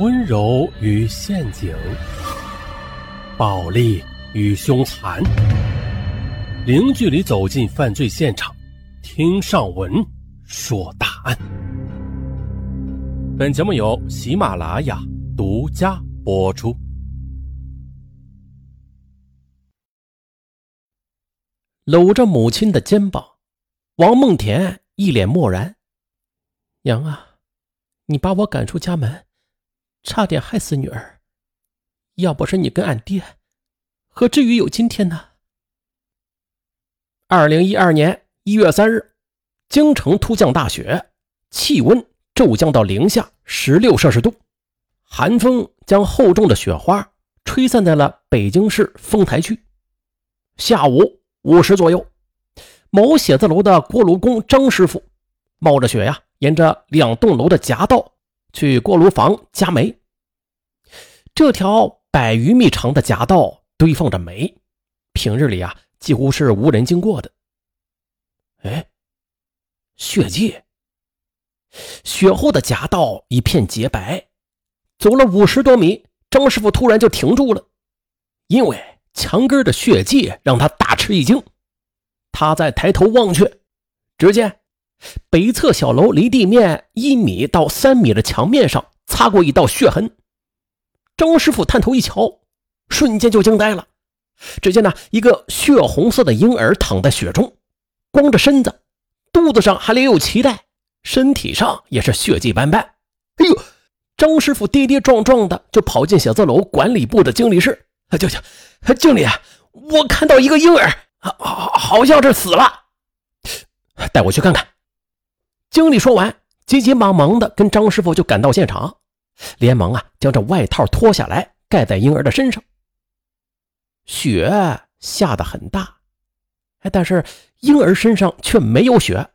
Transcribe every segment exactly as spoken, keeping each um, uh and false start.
温柔与陷阱，暴力与凶残，零距离走进犯罪现场，听上文说大案。本节目由喜马拉雅独家播出。搂着母亲的肩膀，王梦田一脸漠然：“娘啊，你把我赶出家门，差点害死女儿，要不是你跟俺爹，何至于有今天呢？”二零一二年一月三日，京城突降大雪，气温骤降到零下十六摄氏度，寒风将厚重的雪花吹散在了北京市丰台区。下午五时左右，某写字楼的锅炉工张师傅冒着雪呀、啊，沿着两栋楼的夹道去锅炉房加煤。这条百余米长的夹道堆放着煤，平日里啊几乎是无人经过的。哎，血迹！雪后的夹道一片洁白，走了五十多米，张师傅突然就停住了，因为墙根的血迹让他大吃一惊。他再抬头望去，只见北侧小楼离地面一米到三米的墙面上擦过一道血痕。张师傅探头一瞧，瞬间就惊呆了。只见呢，一个血红色的婴儿躺在雪中，光着身子，肚子上还留有脐带，身体上也是血迹斑斑。哎呦！张师傅跌跌撞撞的就跑进写字楼管理部的经理室。就就经理，我看到一个婴儿，好好像是死了，带我去看看。经理说完，急急忙忙的跟张师傅就赶到现场，连忙啊将这外套脱下来盖在婴儿的身上。雪下得很大，但是婴儿身上却没有雪，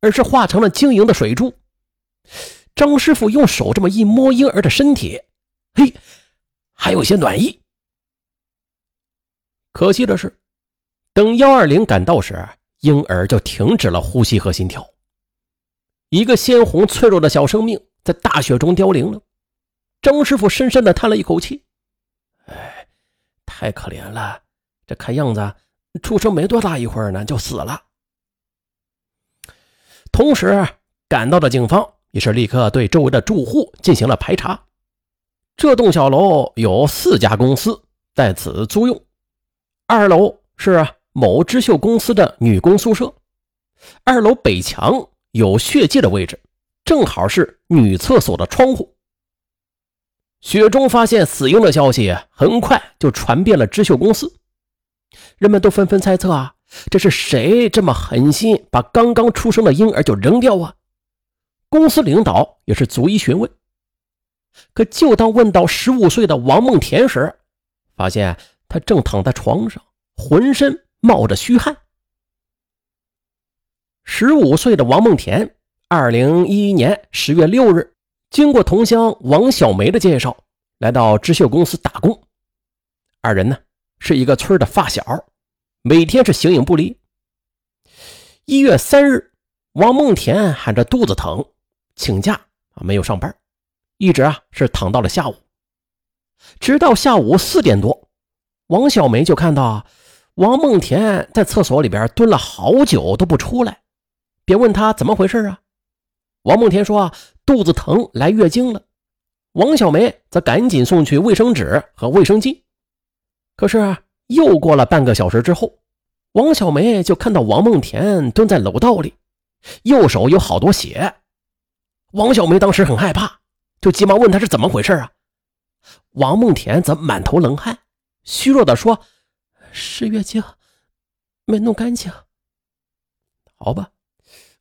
而是化成了晶莹的水珠。张师傅用手这么一摸婴儿的身体，嘿，还有些暖意。可惜的是，等一二零赶到时，婴儿就停止了呼吸和心跳。一个鲜红脆弱的小生命在大雪中凋零了。张师傅深深地叹了一口气，哎，太可怜了，这看样子出生没多大一会儿呢就死了。同时赶到的警方也是立刻对周围的住户进行了排查。这栋小楼有四家公司在此租用，二楼是某织绣公司的女工宿舍，二楼北墙有血迹的位置正好是女厕所的窗户。雪中发现死婴的消息很快就传遍了织绣公司，人们都纷纷猜测啊，这是谁这么狠心把刚刚出生的婴儿就扔掉啊？公司领导也是逐一询问，可就当问到十五岁的王梦田时，发现他正躺在床上，浑身冒着虚汗。十五岁的王梦田二零一一年十月六日经过同乡王小梅的介绍，来到织绣公司打工。二人呢是一个村的发小，每天是形影不离。一月三日，王梦田喊着肚子疼请假，没有上班，一直啊是躺到了下午。直到下午四点多，王小梅就看到王梦田在厕所里边蹲了好久都不出来，便问他怎么回事啊。王梦田说啊，肚子疼来月经了。王小梅则赶紧送去卫生纸和卫生巾。可是啊，又过了半个小时之后，王小梅就看到王梦田蹲在楼道里，右手有好多血。王小梅当时很害怕，就急忙问他是怎么回事啊。王梦田则满头冷汗，虚弱地说，是月经没弄干净。好吧，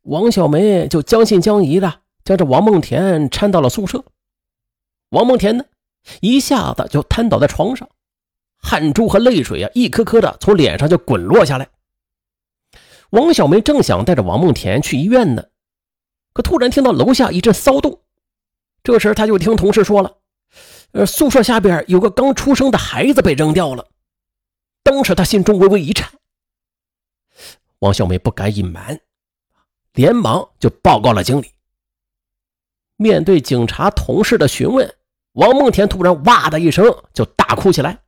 王小梅就将信将疑的将这王梦田搀到了宿舍。王梦田呢一下子就瘫倒在床上，汗珠和泪水啊一颗颗的从脸上就滚落下来。王小梅正想带着王梦田去医院呢，可突然听到楼下一阵骚动。这时她就听同事说了，呃，宿舍下边有个刚出生的孩子被扔掉了。当时她心中微微一颤，王小梅不敢隐瞒，连忙就报告了经理。面对警察同事的询问，王梦田突然哇的一声就大哭起来，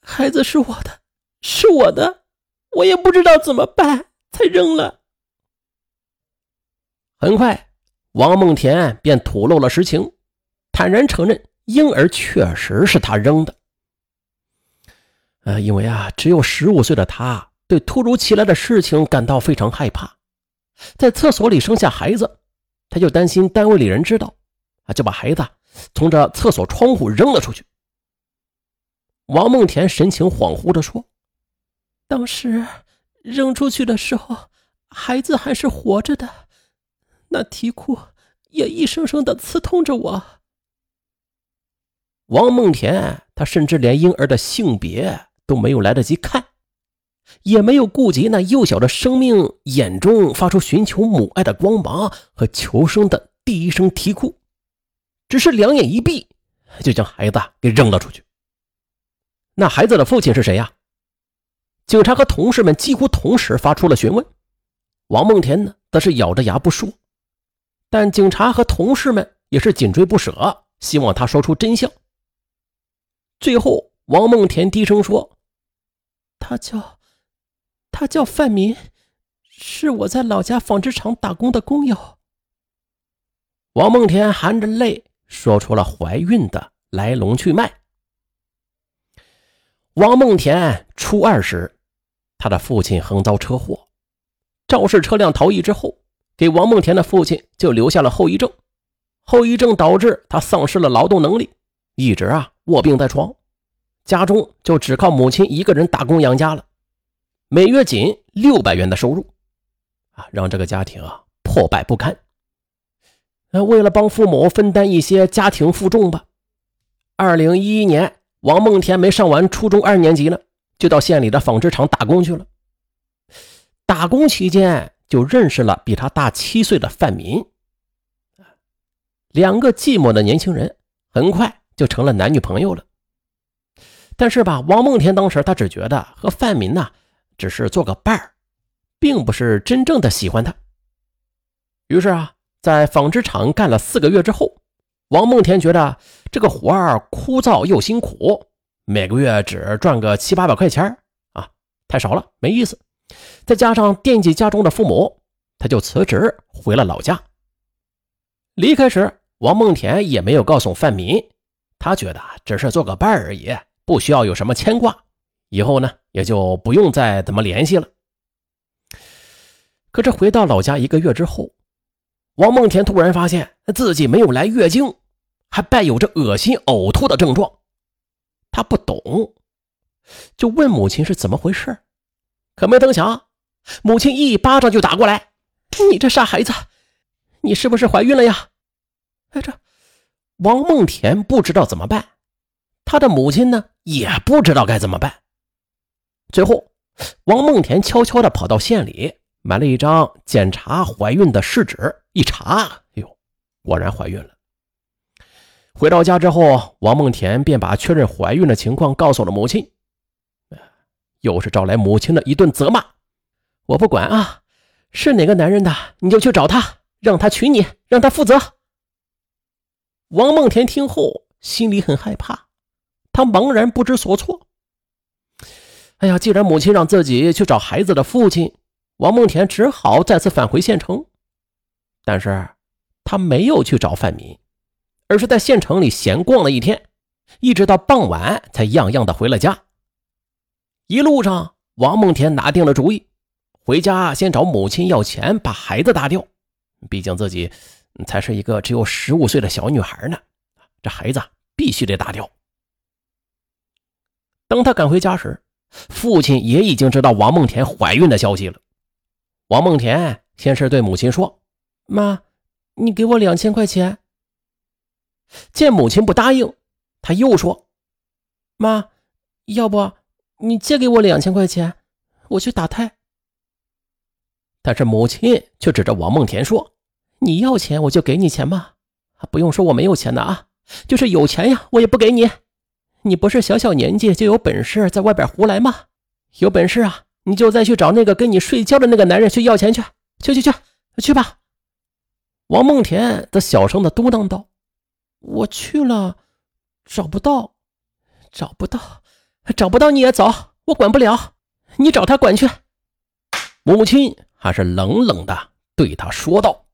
孩子是我的，是我的，我也不知道怎么办才扔了。很快王梦田便吐露了实情，坦然承认婴儿确实是他扔的。呃，因为啊，只有十五岁的他对突如其来的事情感到非常害怕，在厕所里生下孩子，他就担心单位里人知道啊，就把孩子从这厕所窗户扔了出去。王梦田神情恍惚地说，当时扔出去的时候孩子还是活着的，那啼哭也一声声地刺痛着我。王梦田他甚至连婴儿的性别都没有来得及看，也没有顾及那幼小的生命眼中发出寻求母爱的光芒和求生的第一声啼哭，只是两眼一闭就将孩子给扔了出去。那孩子的父亲是谁呀？警察和同事们几乎同时发出了询问，王梦田呢则是咬着牙不说，但警察和同事们也是紧追不舍，希望他说出真相。最后王梦田低声说，他叫他叫范民，是我在老家纺织厂打工的工友。王梦田含着泪说出了怀孕的来龙去脉。王梦田初二时，他的父亲横遭车祸，肇事车辆逃逸之后，给王梦田的父亲就留下了后遗症，后遗症导致他丧失了劳动能力，一直啊卧病在床，家中就只靠母亲一个人打工养家了，每月仅六百元的收入啊，让这个家庭啊破败不堪。那为了帮父母分担一些家庭负重吧，二零一一年王梦田没上完初中二年级呢，就到县里的纺织厂打工去了。打工期间就认识了比他大七岁的范民，两个寂寞的年轻人很快就成了男女朋友了。但是吧，王梦田当时他只觉得和范民呢、啊、只是做个伴儿，并不是真正的喜欢他。于是啊，在纺织厂干了四个月之后，王梦田觉得这个活儿枯燥又辛苦，每个月只赚个七八百块钱啊，太少了，没意思。再加上惦记家中的父母，他就辞职回了老家。离开时，王梦田也没有告诉范民，他觉得只是做个伴而已，不需要有什么牵挂，以后呢也就不用再怎么联系了。可是回到老家一个月之后，王梦田突然发现自己没有来月经，还伴有着恶心呕吐的症状。他不懂，就问母亲是怎么回事，可没曾想，母亲一巴掌就打过来，你这傻孩子，你是不是怀孕了呀？哎，这王梦田不知道怎么办，他的母亲呢也不知道该怎么办。最后王梦田悄悄地跑到县里买了一张检查怀孕的试纸，一查，哎呦，果然怀孕了。回到家之后，王梦田便把确认怀孕的情况告诉了母亲，又是招来母亲的一顿责骂。我不管啊，是哪个男人的你就去找他，让他娶你，让他负责。王梦田听后心里很害怕，他茫然不知所措。哎呀，既然母亲让自己去找孩子的父亲，王梦田只好再次返回县城，但是他没有去找范民，而是在县城里闲逛了一天，一直到傍晚才样样的回了家。一路上王梦田拿定了主意，回家先找母亲要钱把孩子打掉，毕竟自己才是一个只有十五岁的小女孩呢，这孩子必须得打掉。当他赶回家时，父亲也已经知道王梦田怀孕的消息了。王梦田先是对母亲说，妈，你给我两千块钱。见母亲不答应，他又说，妈，要不你借给我两千块钱，我去打胎。但是母亲却指着王梦田说，你要钱我就给你钱嘛，不用说我没有钱的啊，就是有钱呀我也不给你，你不是小小年纪就有本事在外边胡来吗？有本事啊你就再去找那个跟你睡觉的那个男人去要钱去，去去去去吧。王梦田则小声的嘟囔道，我去了，找不到，找不到，找不到你也走，我管不了，你找他管去。”母亲还是冷冷地对他说道。